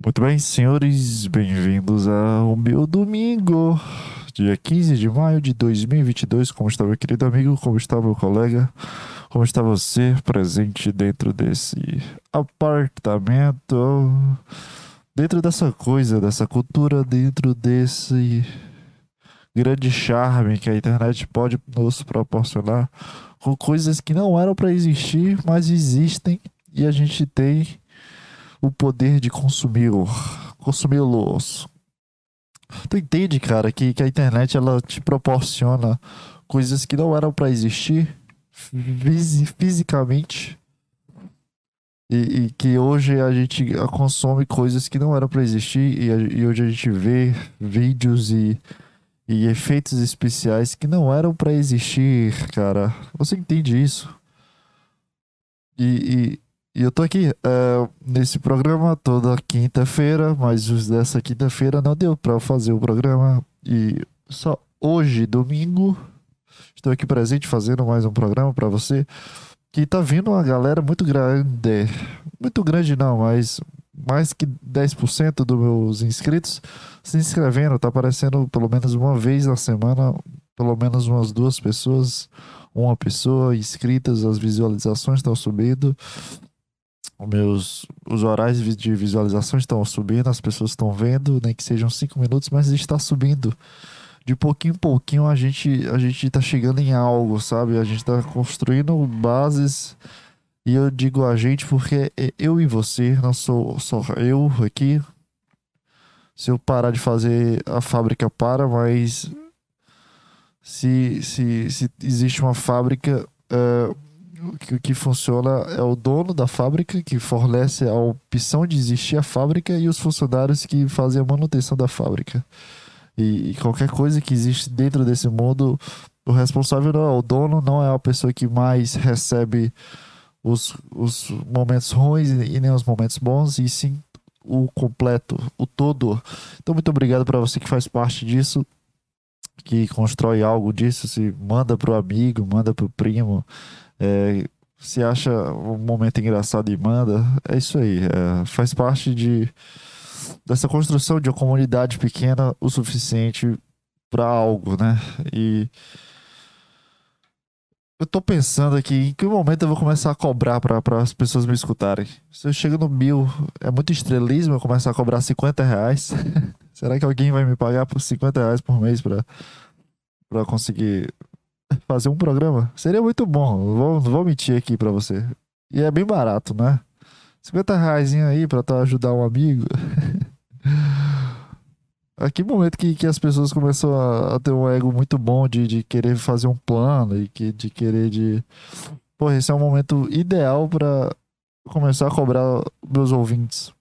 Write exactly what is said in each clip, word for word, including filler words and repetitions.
Muito bem, senhores, bem-vindos ao meu domingo, dia quinze de maio de dois mil e vinte e dois. Como está meu querido amigo, como está meu colega, como está você presente dentro desse apartamento, dentro dessa coisa, dessa cultura, dentro desse grande charme que a internet pode nos proporcionar, com coisas que não eram para existir, mas existem e a gente tem o poder de consumir, consumi-los. Tu entende, cara, que, que a internet ela te proporciona coisas que não eram para existir fis- fisicamente e, e que hoje a gente consome coisas que não eram para existir e, a, e hoje a gente vê vídeos e, e efeitos especiais que não eram para existir, cara. Você entende isso? E... e E eu tô aqui uh, nesse programa toda quinta-feira, mas dessa quinta-feira não deu pra fazer o programa. E só hoje, domingo, estou aqui presente fazendo mais um programa pra você. Que tá vindo uma galera muito grande. Muito grande não, mas mais que dez por cento dos meus inscritos se inscrevendo. Tá aparecendo pelo menos uma vez na semana, pelo menos umas duas pessoas, uma pessoa inscritas, as visualizações estão subindo. Meus, os horários de visualização estão subindo, as pessoas estão vendo, nem que sejam cinco minutos, mas está subindo. De pouquinho em pouquinho a gente, a gente está chegando em algo, sabe? A gente está construindo bases, e eu digo a gente porque eu e você, não sou só eu aqui. Se eu parar de fazer, a fábrica para, mas se, se, se existe uma fábrica... Uh, o que funciona é o dono da fábrica, que fornece a opção de existir a fábrica, e os funcionários que fazem a manutenção da fábrica. E, e qualquer coisa que existe dentro desse mundo, o responsável não é o dono, não é a pessoa que mais recebe os, os momentos ruins e nem os momentos bons, e sim o completo, o todo. Então muito obrigado para você que faz parte disso, que constrói algo disso, se manda pro amigo, manda pro primo. É, se acha um momento engraçado e manda, é isso aí, é, faz parte de, dessa construção de uma comunidade pequena o suficiente para algo, né? E eu tô pensando aqui em que momento eu vou começar a cobrar para as pessoas me escutarem. Se eu chego no mil, é muito estrelismo eu começar a cobrar cinquenta reais. Será que alguém vai me pagar por cinquenta reais por mês para para conseguir fazer um programa? Seria muito bom, não vou, vou mentir aqui pra você. E é bem barato, né? cinquenta reais aí pra tu ajudar um amigo. A que momento que, que as pessoas começam a, a ter um ego muito bom de, de querer fazer um plano e que, de querer de... Pô, esse é um momento ideal pra começar a cobrar meus ouvintes.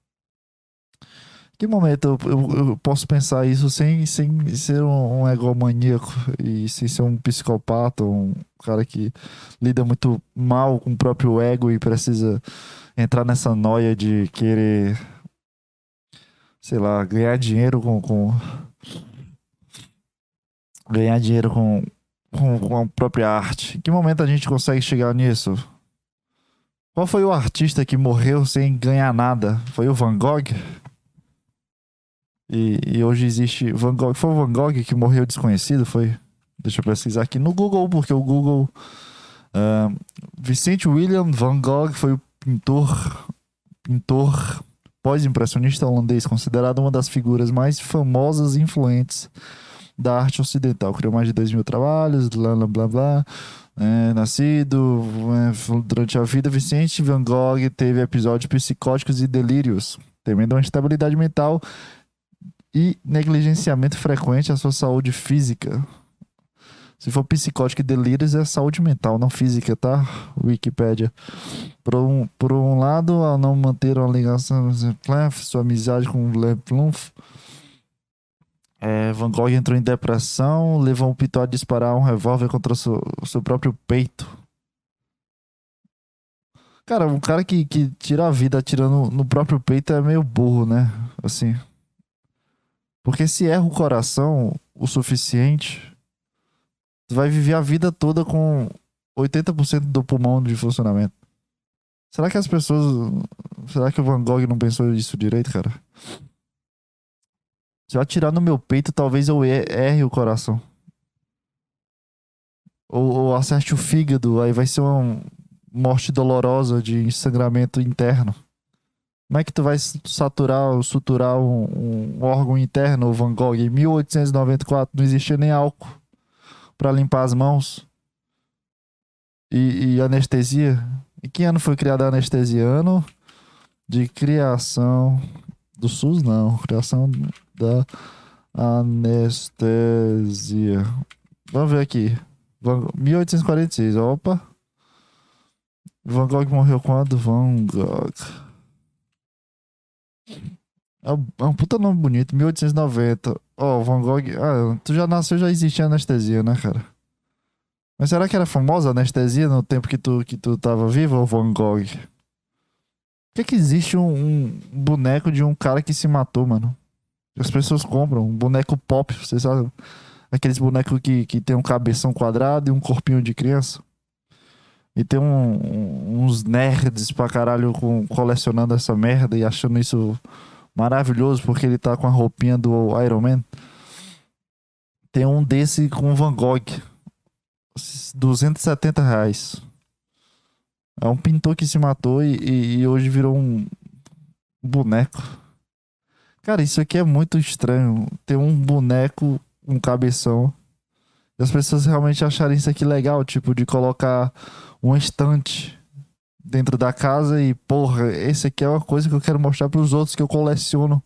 Que momento eu, eu, eu posso pensar isso sem, sem ser um, um egomaníaco e sem ser um psicopata, um cara que lida muito mal com o próprio ego e precisa entrar nessa noia de querer, sei lá, ganhar dinheiro com... com ganhar dinheiro com, com, com a própria arte. Em que momento a gente consegue chegar nisso? Qual foi o artista que morreu sem ganhar nada? Foi o Van Gogh? E, e hoje existe Van Gogh. Foi o Van Gogh que morreu desconhecido? Foi? Deixa eu pesquisar aqui no Google, porque o Google... Uh, Vicente William Van Gogh foi o pintor, pintor pós-impressionista holandês, considerado uma das figuras mais famosas e influentes da arte ocidental. Criou mais de dois mil trabalhos, blá blá blá blá. É, nascido é, durante a vida, Vicente Van Gogh teve episódios psicóticos e delírios, temendo uma instabilidade mental e negligenciamento frequente à sua saúde física. Se for psicótico e delírios, é saúde mental, não física, tá? Wikipédia. Por um, por um lado, ao não manter uma ligação com sua amizade com Le Plumf, é, Van Gogh entrou em depressão, levou um pintor a disparar um revólver contra o seu, o seu próprio peito. Cara, um cara que, que tira a vida atirando no próprio peito é meio burro, né? Assim... Porque se erra o coração o suficiente, tu vai viver a vida toda com oitenta por cento do pulmão de funcionamento. Será que as pessoas... Será que o Van Gogh não pensou isso direito, cara? Se eu atirar no meu peito, talvez eu erre o coração. Ou, ou acerte o fígado, aí vai ser uma morte dolorosa de sangramento interno. Como é que tu vai saturar ou suturar um, um órgão interno, o Van Gogh? Em mil oitocentos e noventa e quatro não existia nem álcool pra limpar as mãos. E, e anestesia. E que ano foi criada a anestesia? Ano de criação do SUS, não. Criação da anestesia. Vamos ver aqui. mil oitocentos e quarenta e seis, opa. Van Gogh morreu quando? Van Gogh. É um puta nome bonito, mil oitocentos e noventa. Ó, oh, Van Gogh. Ah, tu já nasceu, já existia anestesia, né, cara? Mas será que era famosa a anestesia no tempo que tu, que tu tava vivo, ou Van Gogh? Por que que existe um, um boneco de um cara que se matou, mano? As pessoas compram um boneco pop, vocês sabem? Aqueles bonecos que, que tem um cabeção quadrado e um corpinho de criança. E tem um, um, uns nerds pra caralho com, colecionando essa merda e achando isso maravilhoso porque ele tá com a roupinha do Iron Man. Tem um desse com Van Gogh. duzentos e setenta reais. É um pintor que se matou e, e, e hoje virou um boneco. Cara, isso aqui é muito estranho. Ter um boneco... um cabeção. E as pessoas realmente acharem isso aqui legal, tipo, de colocar um estante dentro da casa e, porra, esse aqui é uma coisa que eu quero mostrar pros outros, que eu coleciono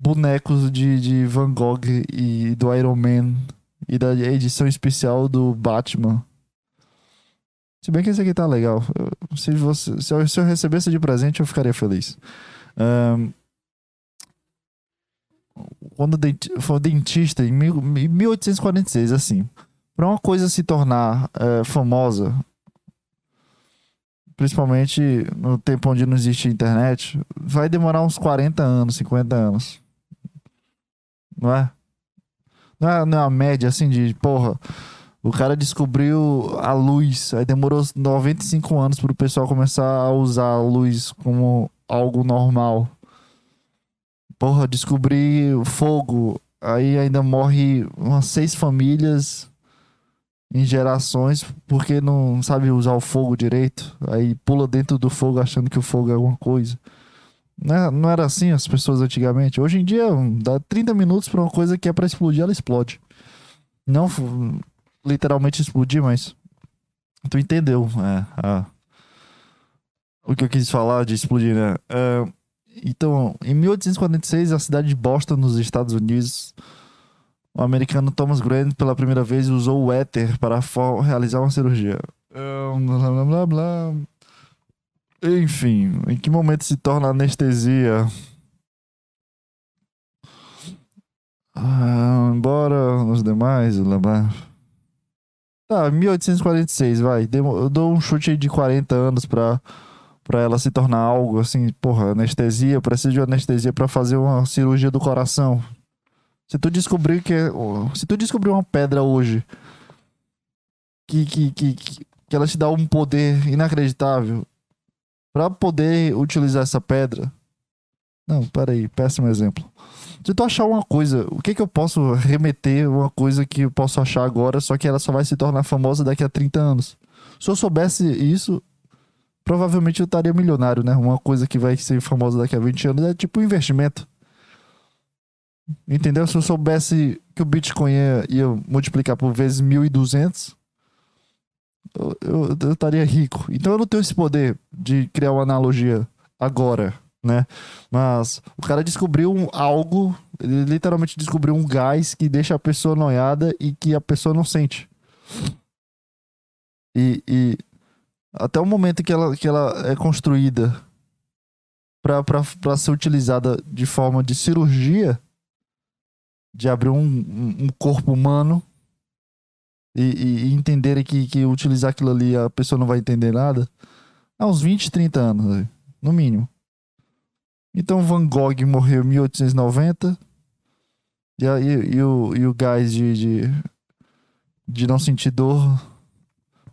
bonecos de, de Van Gogh e do Iron Man e da edição especial do Batman. Se bem que esse aqui tá legal. Eu, se, você, se, eu, se eu recebesse de presente, eu ficaria feliz. Um, Quando foi dentista, em mil oitocentos e quarenta e seis, assim, para uma coisa se tornar é, famosa, principalmente no tempo onde não existe internet, vai demorar uns quarenta anos, cinquenta anos. Não é? Não é, não é uma média, assim, de, porra, o cara descobriu a luz, aí demorou noventa e cinco anos para o pessoal começar a usar a luz como algo normal. Porra, descobri o fogo, aí ainda morre umas seis famílias em gerações porque não sabe usar o fogo direito, aí pula dentro do fogo achando que o fogo é alguma coisa. Não era assim as pessoas antigamente. Hoje em dia dá trinta minutos pra uma coisa que é pra explodir, ela explode. Não literalmente explodir, mas tu entendeu é, a... o que eu quis falar de explodir, né? É... Então, em mil oitocentos e quarenta e seis, a cidade de Boston, nos Estados Unidos, o americano Thomas Graham, pela primeira vez, usou o éter para for- realizar uma cirurgia. Um, blá, blá, blá, blá. Enfim, em que momento se torna anestesia? Ah, embora os demais, blá, blá. Tá, mil oitocentos e quarenta e seis, vai. Eu dou um chute aí de quarenta anos para... pra ela se tornar algo assim, porra, anestesia, eu preciso de anestesia pra fazer uma cirurgia do coração. Se tu descobrir que... Se tu descobrir uma pedra hoje que, que, que, que ela te dá um poder inacreditável pra poder utilizar essa pedra... Não, peraí, péssimo exemplo. Se tu achar uma coisa, o que que eu posso remeter uma coisa que eu posso achar agora, só que ela só vai se tornar famosa daqui a trinta anos? Se eu soubesse isso... provavelmente eu estaria milionário, né? Uma coisa que vai ser famosa daqui a vinte anos é tipo um investimento. Entendeu? Se eu soubesse que o Bitcoin ia, ia multiplicar por vezes mil e duzentos, eu, eu, eu estaria rico. Então eu não tenho esse poder de criar uma analogia agora, né? Mas o cara descobriu um, algo, ele literalmente descobriu um gás que deixa a pessoa noiada e que a pessoa não sente. E... e... até o momento que ela, que ela é construída para ser utilizada de forma de cirurgia, de abrir um, um corpo humano e, e entender que, que utilizar aquilo ali a pessoa não vai entender nada, há uns vinte, trinta anos, no mínimo. Então Van Gogh morreu em mil oitocentos e noventa e, e, e, o, e o gás de, de, de não sentir dor...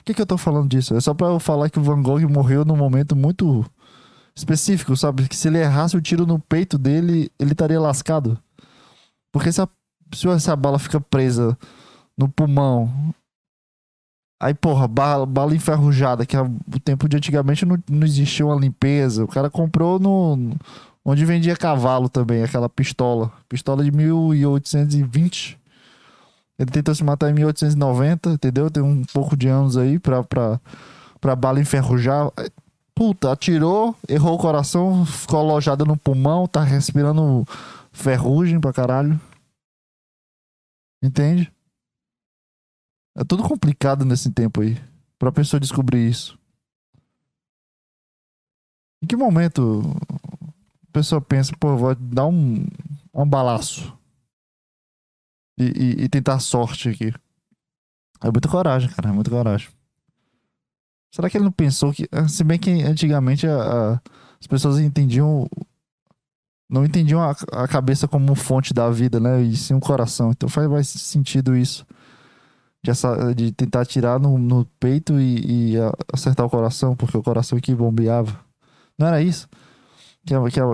que que eu tô falando disso? É só pra eu falar que o Van Gogh morreu num momento muito específico, sabe? Que se ele errasse o tiro no peito dele, ele estaria lascado. Porque se a, se a bala fica presa no pulmão... Aí, porra, bala, bala enferrujada, que o tempo de antigamente não, não existia uma limpeza. O cara comprou no... Onde vendia cavalo também, aquela pistola. Pistola de mil oitocentos e vinte. Ele tentou se matar em mil oitocentos e noventa, entendeu? Tem um pouco de anos aí pra, pra, pra bala enferrujar. Puta, atirou, errou o coração, ficou alojada no pulmão, tá respirando ferrugem pra caralho. Entende? É tudo complicado nesse tempo aí, pra pessoa descobrir isso. Em que momento a pessoa pensa, pô, vou dar um, um balaço e, e, e tentar sorte aqui? É muita coragem, cara, é muita coragem. Será que ele não pensou que... Se bem que antigamente a, a, as pessoas entendiam... Não entendiam a, a cabeça como fonte da vida, né? E sim o coração. Então faz mais sentido isso. De, essa, de tentar atirar no, no peito e, e acertar o coração, porque o coração que bombeava. Não era isso? Que a, que, a,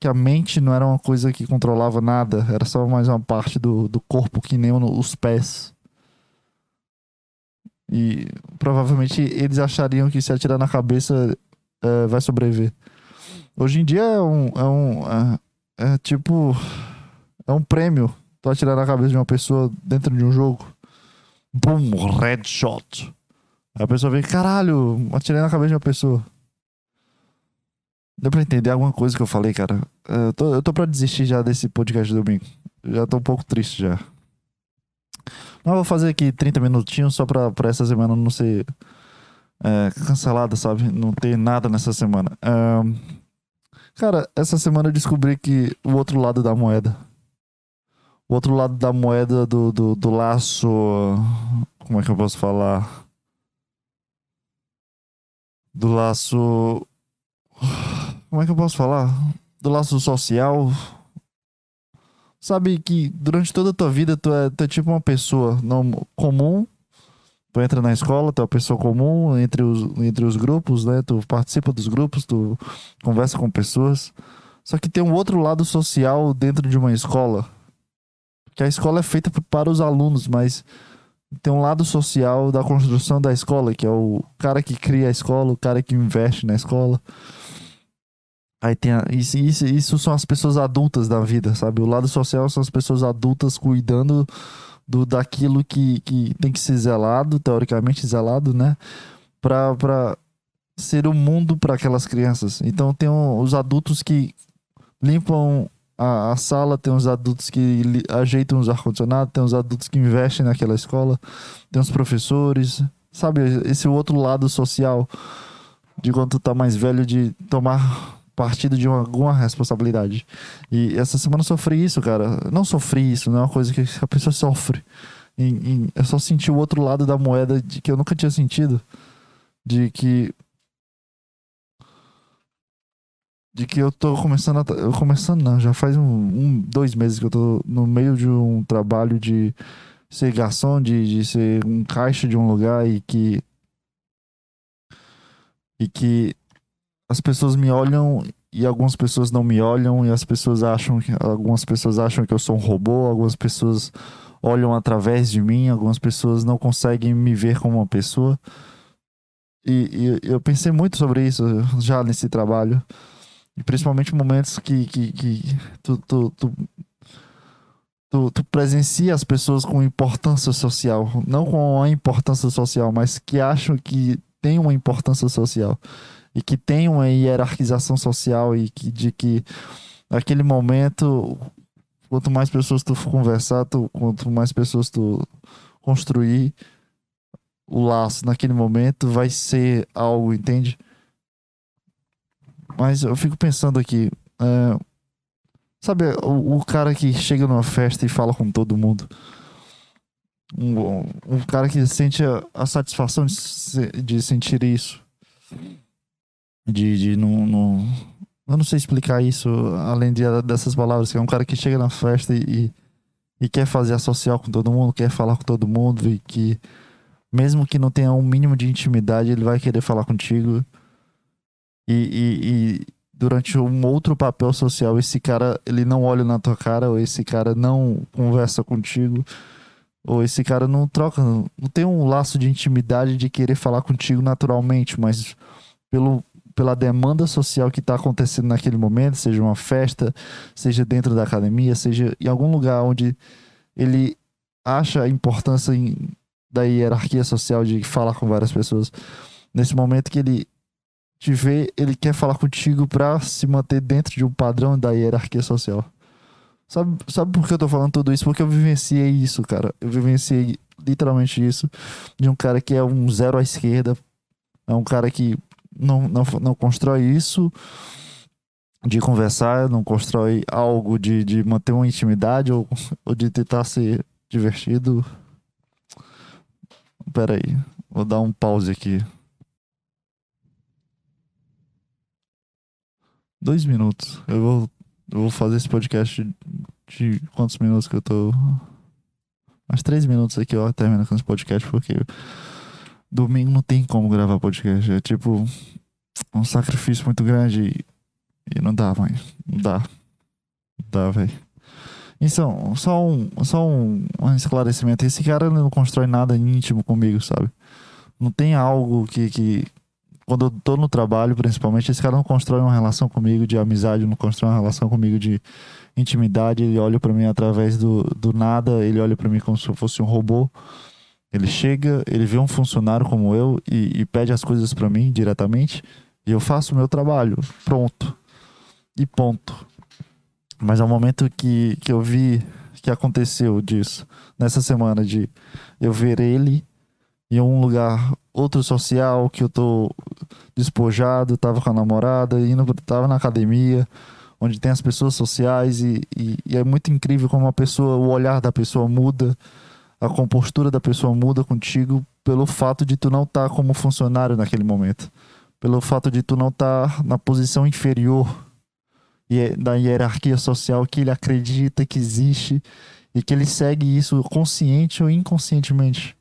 que a mente não era uma coisa que controlava nada, era só mais uma parte do, do corpo, que nem os pés. E provavelmente eles achariam que se atirar na cabeça é, vai sobreviver. Hoje em dia é um, é um é, é tipo é um prêmio tu atirar na cabeça de uma pessoa dentro de um jogo. Boom, headshot. Aí a pessoa vem, caralho, atirei na cabeça de uma pessoa. Deu pra entender alguma coisa que eu falei, cara? Eu tô, eu tô pra desistir já desse podcast de domingo. Já tô um pouco triste já. Mas eu vou fazer aqui trinta minutinhos só pra, pra essa semana não ser é, cancelada, sabe? Não ter nada nessa semana. Um, cara, essa semana eu descobri que o outro lado da moeda... O outro lado da moeda do, do, do laço... Como é que eu posso falar? Do laço... Como é que eu posso falar? Do laço social. Sabe que durante toda a tua vida tu é, tu é tipo uma pessoa não comum. Tu entra na escola, tu é uma pessoa comum entre os, entre os grupos, né? Tu participa dos grupos, tu conversa com pessoas. Só que tem um outro lado social dentro de uma escola. Que a escola é feita para os alunos, mas tem um lado social da construção da escola, que é o cara que cria a escola, o cara que investe na escola. Aí tem a, isso, isso, isso são as pessoas adultas da vida, sabe? O lado social são as pessoas adultas cuidando do, daquilo que, que tem que ser zelado, teoricamente zelado, né? Pra, pra ser o mundo para aquelas crianças. Então tem um, os adultos que limpam... A, a sala, tem uns adultos que li, ajeitam os ar-condicionado, tem uns adultos que investem naquela escola, tem uns professores, sabe? Esse outro lado social de quando tu tá mais velho, de tomar partido de uma, alguma responsabilidade. E essa semana eu sofri isso, cara. Não sofri isso, não é uma coisa que a pessoa sofre. E, e eu só senti o outro lado da moeda de, que eu nunca tinha sentido, de que... De que eu tô começando a... Eu começando não, já faz um, um, dois meses que eu tô no meio de um trabalho de ser garçom, de, de ser um caixa de um lugar e que... E que as pessoas me olham e algumas pessoas não me olham e as pessoas acham... Que, algumas pessoas acham que eu sou um robô, algumas pessoas olham através de mim, algumas pessoas não conseguem me ver como uma pessoa. E, e eu pensei muito sobre isso já nesse trabalho. E principalmente momentos que, que, que tu, tu, tu, tu, tu presencia as pessoas com importância social. Não com a importância social, mas que acham que tem uma importância social. E que tem uma hierarquização social. E que, de que naquele momento, quanto mais pessoas tu conversar, tu, quanto mais pessoas tu construir o laço naquele momento, vai ser algo, entende? Mas eu fico pensando aqui, é, sabe o, o cara que chega numa festa e fala com todo mundo? Um, um cara que sente a, a satisfação de, de sentir isso. De, de não, não... Eu não sei explicar isso além de, dessas palavras. É um cara que chega na festa e, e, e quer fazer a social com todo mundo, quer falar com todo mundo e que mesmo que não tenha um mínimo de intimidade, ele vai querer falar contigo. E, e, e durante um outro papel social, esse cara, ele não olha na tua cara, ou esse cara não conversa contigo, ou esse cara não troca, não tem um laço de intimidade de querer falar contigo naturalmente, mas pelo, pela demanda social que está acontecendo naquele momento, seja uma festa, seja dentro da academia, seja em algum lugar onde ele acha a importância em, da hierarquia social de falar com várias pessoas, nesse momento que ele te vê, ele quer falar contigo pra se manter dentro de um padrão da hierarquia social. Sabe, sabe por que eu tô falando tudo isso? Porque eu vivenciei isso, cara. Eu vivenciei literalmente isso, de um cara que é um zero à esquerda, é um cara que não, não, não constrói isso de conversar, não constrói algo de, de manter uma intimidade ou, ou de tentar ser divertido. Pera aí, vou dar um pause aqui. Dois minutos. Eu vou, eu vou fazer esse podcast de, de quantos minutos que eu tô... Mais três minutos aqui, ó, termina com esse podcast, porque domingo não tem como gravar podcast. É tipo um sacrifício muito grande e, e não dá, mãe. Não dá. Não dá, velho. Então, só um, só um, um esclarecimento. Esse cara não constrói nada íntimo comigo, sabe? Não tem algo que... que quando eu tô no trabalho, principalmente, esse cara não constrói uma relação comigo de amizade, não constrói uma relação comigo de intimidade. Ele olha pra mim através do, do nada, ele olha pra mim como se eu fosse um robô. Ele chega, ele vê um funcionário como eu e, e pede as coisas pra mim diretamente e eu faço o meu trabalho, pronto. E ponto. Mas é um momento que, que eu vi que aconteceu disso, nessa semana, de eu ver ele em um lugar... outro social, que eu tô despojado, tava com a namorada, indo, tava na academia, onde tem as pessoas sociais, e, e, e é muito incrível como a pessoa, o olhar da pessoa muda, a compostura da pessoa muda contigo, pelo fato de tu não estar tá como funcionário naquele momento, pelo fato de tu não estar tá na posição inferior da hierarquia social que ele acredita que existe, e que ele segue isso consciente ou inconscientemente.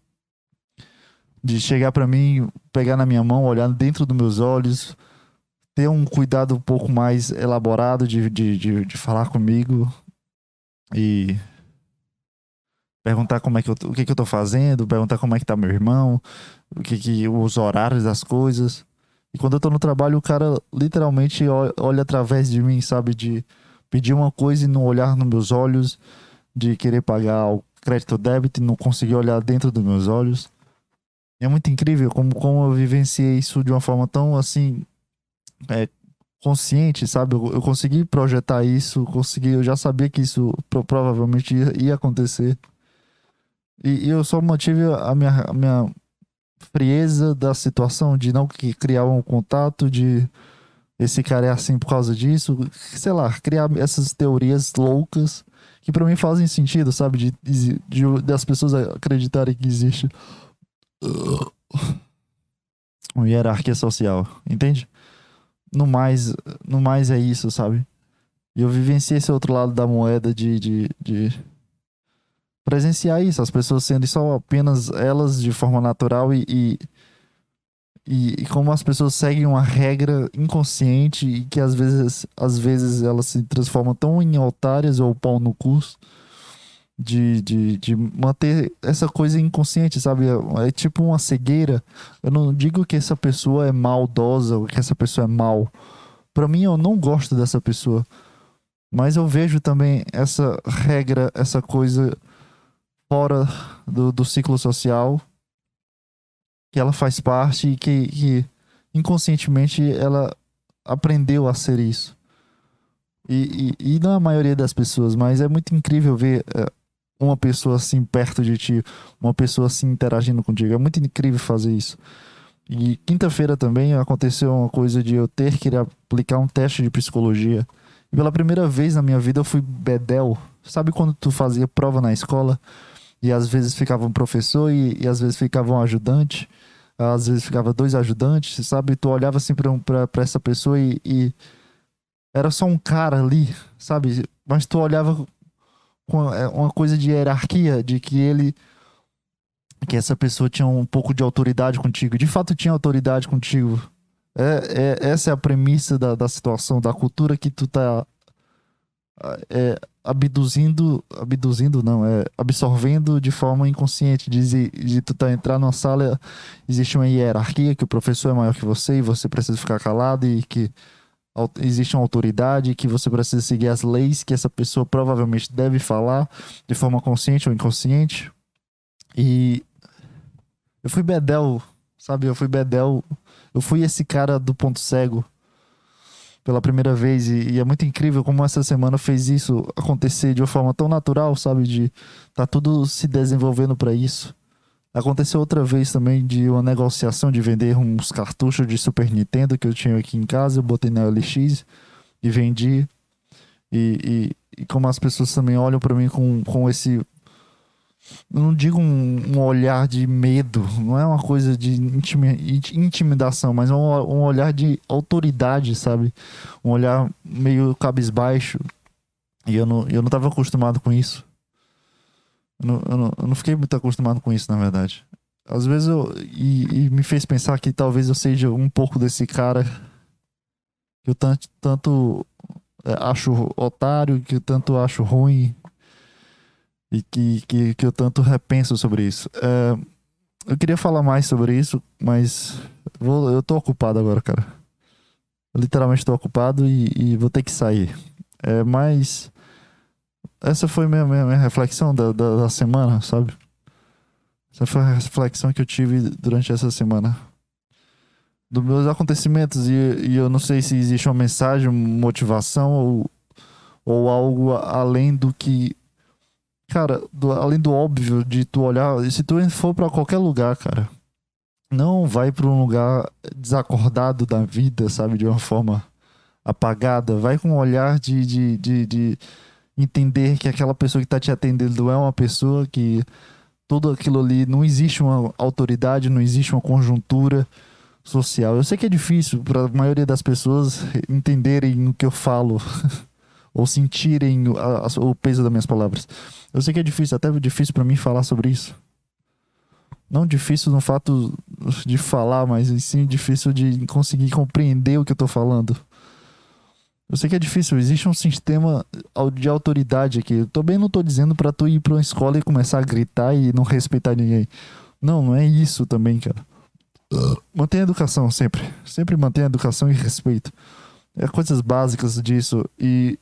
De chegar pra mim, pegar na minha mão, olhar dentro dos meus olhos, ter um cuidado um pouco mais elaborado de, de, de, de falar comigo e perguntar como é que eu, o que, que eu tô fazendo, perguntar como é que tá meu irmão, o que que, os horários das coisas. E quando eu tô no trabalho, o cara literalmente olha através de mim, sabe? De pedir uma coisa e não olhar nos meus olhos, de querer pagar o crédito ou débito e não conseguir olhar dentro dos meus olhos. É muito incrível como, como eu vivenciei isso de uma forma tão, assim, é, consciente, sabe? Eu, eu consegui projetar isso, consegui, eu já sabia que isso pro, provavelmente ia, ia acontecer. E, e eu só mantive a minha, a minha frieza da situação, de não criar um contato, de esse cara é assim por causa disso. Sei lá, criar essas teorias loucas que pra mim fazem sentido, sabe? De, de, de, das pessoas acreditarem que existe... uma hierarquia social, entende? No mais, no mais é isso, sabe? E eu vivenciei esse outro lado da moeda de, de, de presenciar isso, as pessoas sendo só apenas elas de forma natural e, e, e como as pessoas seguem uma regra inconsciente e que às vezes, às vezes elas se transformam tão em otárias ou pau no cu. De, de, de manter essa coisa inconsciente, sabe? É tipo uma cegueira. Eu não digo que essa pessoa é maldosa ou que essa pessoa é mal. Pra mim, eu não gosto dessa pessoa. Mas eu vejo também essa regra, essa coisa fora do, do ciclo social, que ela faz parte e que, que inconscientemente ela aprendeu a ser isso. E, e, e não a maioria das pessoas, mas é muito incrível ver... É, uma pessoa assim perto de ti, uma pessoa assim interagindo contigo, é muito incrível fazer isso. E quinta-feira também aconteceu uma coisa de eu ter que aplicar um teste de psicologia, e pela primeira vez na minha vida eu fui bedel. Sabe quando tu fazia prova na escola e às vezes ficava um professor e, e às vezes ficava um ajudante, às vezes ficava dois ajudantes, sabe? Tu olhava assim pra, pra, pra essa pessoa e, e era só um cara ali, sabe? Mas tu olhava... uma coisa de hierarquia, de que ele que essa pessoa tinha um pouco de autoridade contigo. De fato tinha autoridade contigo. É, é, essa é a premissa da, da situação, da cultura que tu tá é, abduzindo, abduzindo não, é absorvendo de forma inconsciente. De, de tu tá entrar numa sala, existe uma hierarquia, que o professor é maior que você e você precisa ficar calado, e que existe uma autoridade, que você precisa seguir as leis que essa pessoa provavelmente deve falar de forma consciente ou inconsciente. E eu fui bedel, sabe? Eu fui bedel, eu fui esse cara do ponto cego pela primeira vez, e, e é muito incrível como essa semana fez isso acontecer de uma forma tão natural, sabe? De tá tudo se desenvolvendo para isso. Aconteceu outra vez também de uma negociação de vender uns cartuchos de Super Nintendo que eu tinha aqui em casa, eu botei na L X e vendi. E, e, e como as pessoas também olham para mim com, com esse... Eu não digo um, um olhar de medo, não é uma coisa de intimidação, mas um, um olhar de autoridade, sabe? Um olhar meio cabisbaixo. E eu não, eu não tava acostumado com isso. Eu não, eu, não, eu não fiquei muito acostumado com isso, na verdade. Às vezes eu... E, e me fez pensar que talvez eu seja um pouco desse cara que eu tanto, tanto acho otário, que eu tanto acho ruim, e que, que, que eu tanto repenso sobre isso. É, eu queria falar mais sobre isso, mas vou, eu tô ocupado agora, cara. Eu literalmente tô ocupado e, e vou ter que sair. É, mas... Essa foi minha, minha, minha reflexão da, da, da semana, sabe? Essa foi a reflexão que eu tive durante essa semana, dos meus acontecimentos. E, e eu não sei se existe uma mensagem, uma motivação, ou, ou algo além do que... Cara, do, além do óbvio de tu olhar... Se tu for pra qualquer lugar, cara, não vai pra um lugar desacordado da vida, sabe? De uma forma apagada. Vai com um olhar de... de, de, de entender que aquela pessoa que está te atendendo é uma pessoa, que tudo aquilo ali, não existe uma autoridade, não existe uma conjuntura social. Eu sei que é difícil para a maioria das pessoas entenderem o que eu falo ou sentirem a, a, o peso das minhas palavras. Eu sei que é difícil, até difícil para mim falar sobre isso. Não difícil no fato de falar, mas sim difícil de conseguir compreender o que eu estou falando. Eu sei que é difícil, existe um sistema de autoridade aqui. Eu também não tô dizendo pra tu ir pra uma escola e começar a gritar e não respeitar ninguém. Não, não é isso também, cara. Mantenha a educação sempre. Sempre mantenha a educação e respeito. É coisas básicas disso. E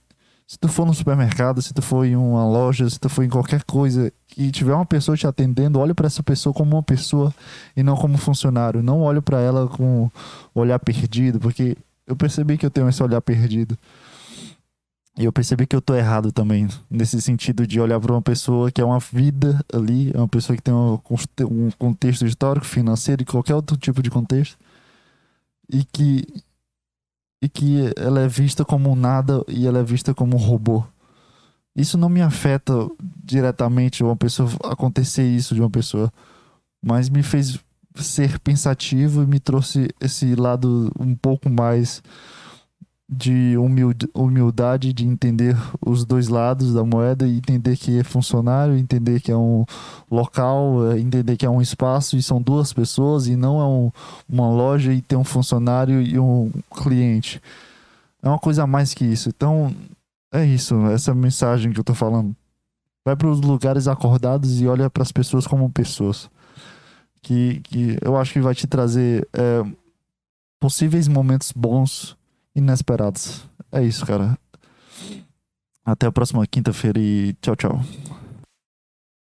se tu for no supermercado, se tu for em uma loja, se tu for em qualquer coisa e tiver uma pessoa te atendendo, olha pra essa pessoa como uma pessoa e não como um funcionário. Não olhe pra ela com olhar perdido, porque... Eu percebi que eu tenho esse olhar perdido. E eu percebi que eu tô errado também, nesse sentido de olhar para uma pessoa que é uma vida ali, é uma pessoa que tem um contexto histórico, financeiro e qualquer outro tipo de contexto, e que, e que ela é vista como nada e ela é vista como um robô. Isso não me afeta diretamente uma pessoa, acontecer isso de uma pessoa, mas me fez... ser pensativo e me trouxe esse lado um pouco mais de humildade, de entender os dois lados da moeda e entender que é funcionário, entender que é um local, entender que é um espaço e são duas pessoas, e não é um, uma loja e tem um funcionário e um cliente. É uma coisa a mais que isso. Então é isso, essa é a mensagem que eu tô falando. Vai para os lugares acordados e olha para as pessoas como pessoas. Que, que eu acho que vai te trazer é, possíveis momentos bons, inesperados. É isso, cara. Até a próxima quinta-feira e tchau, tchau.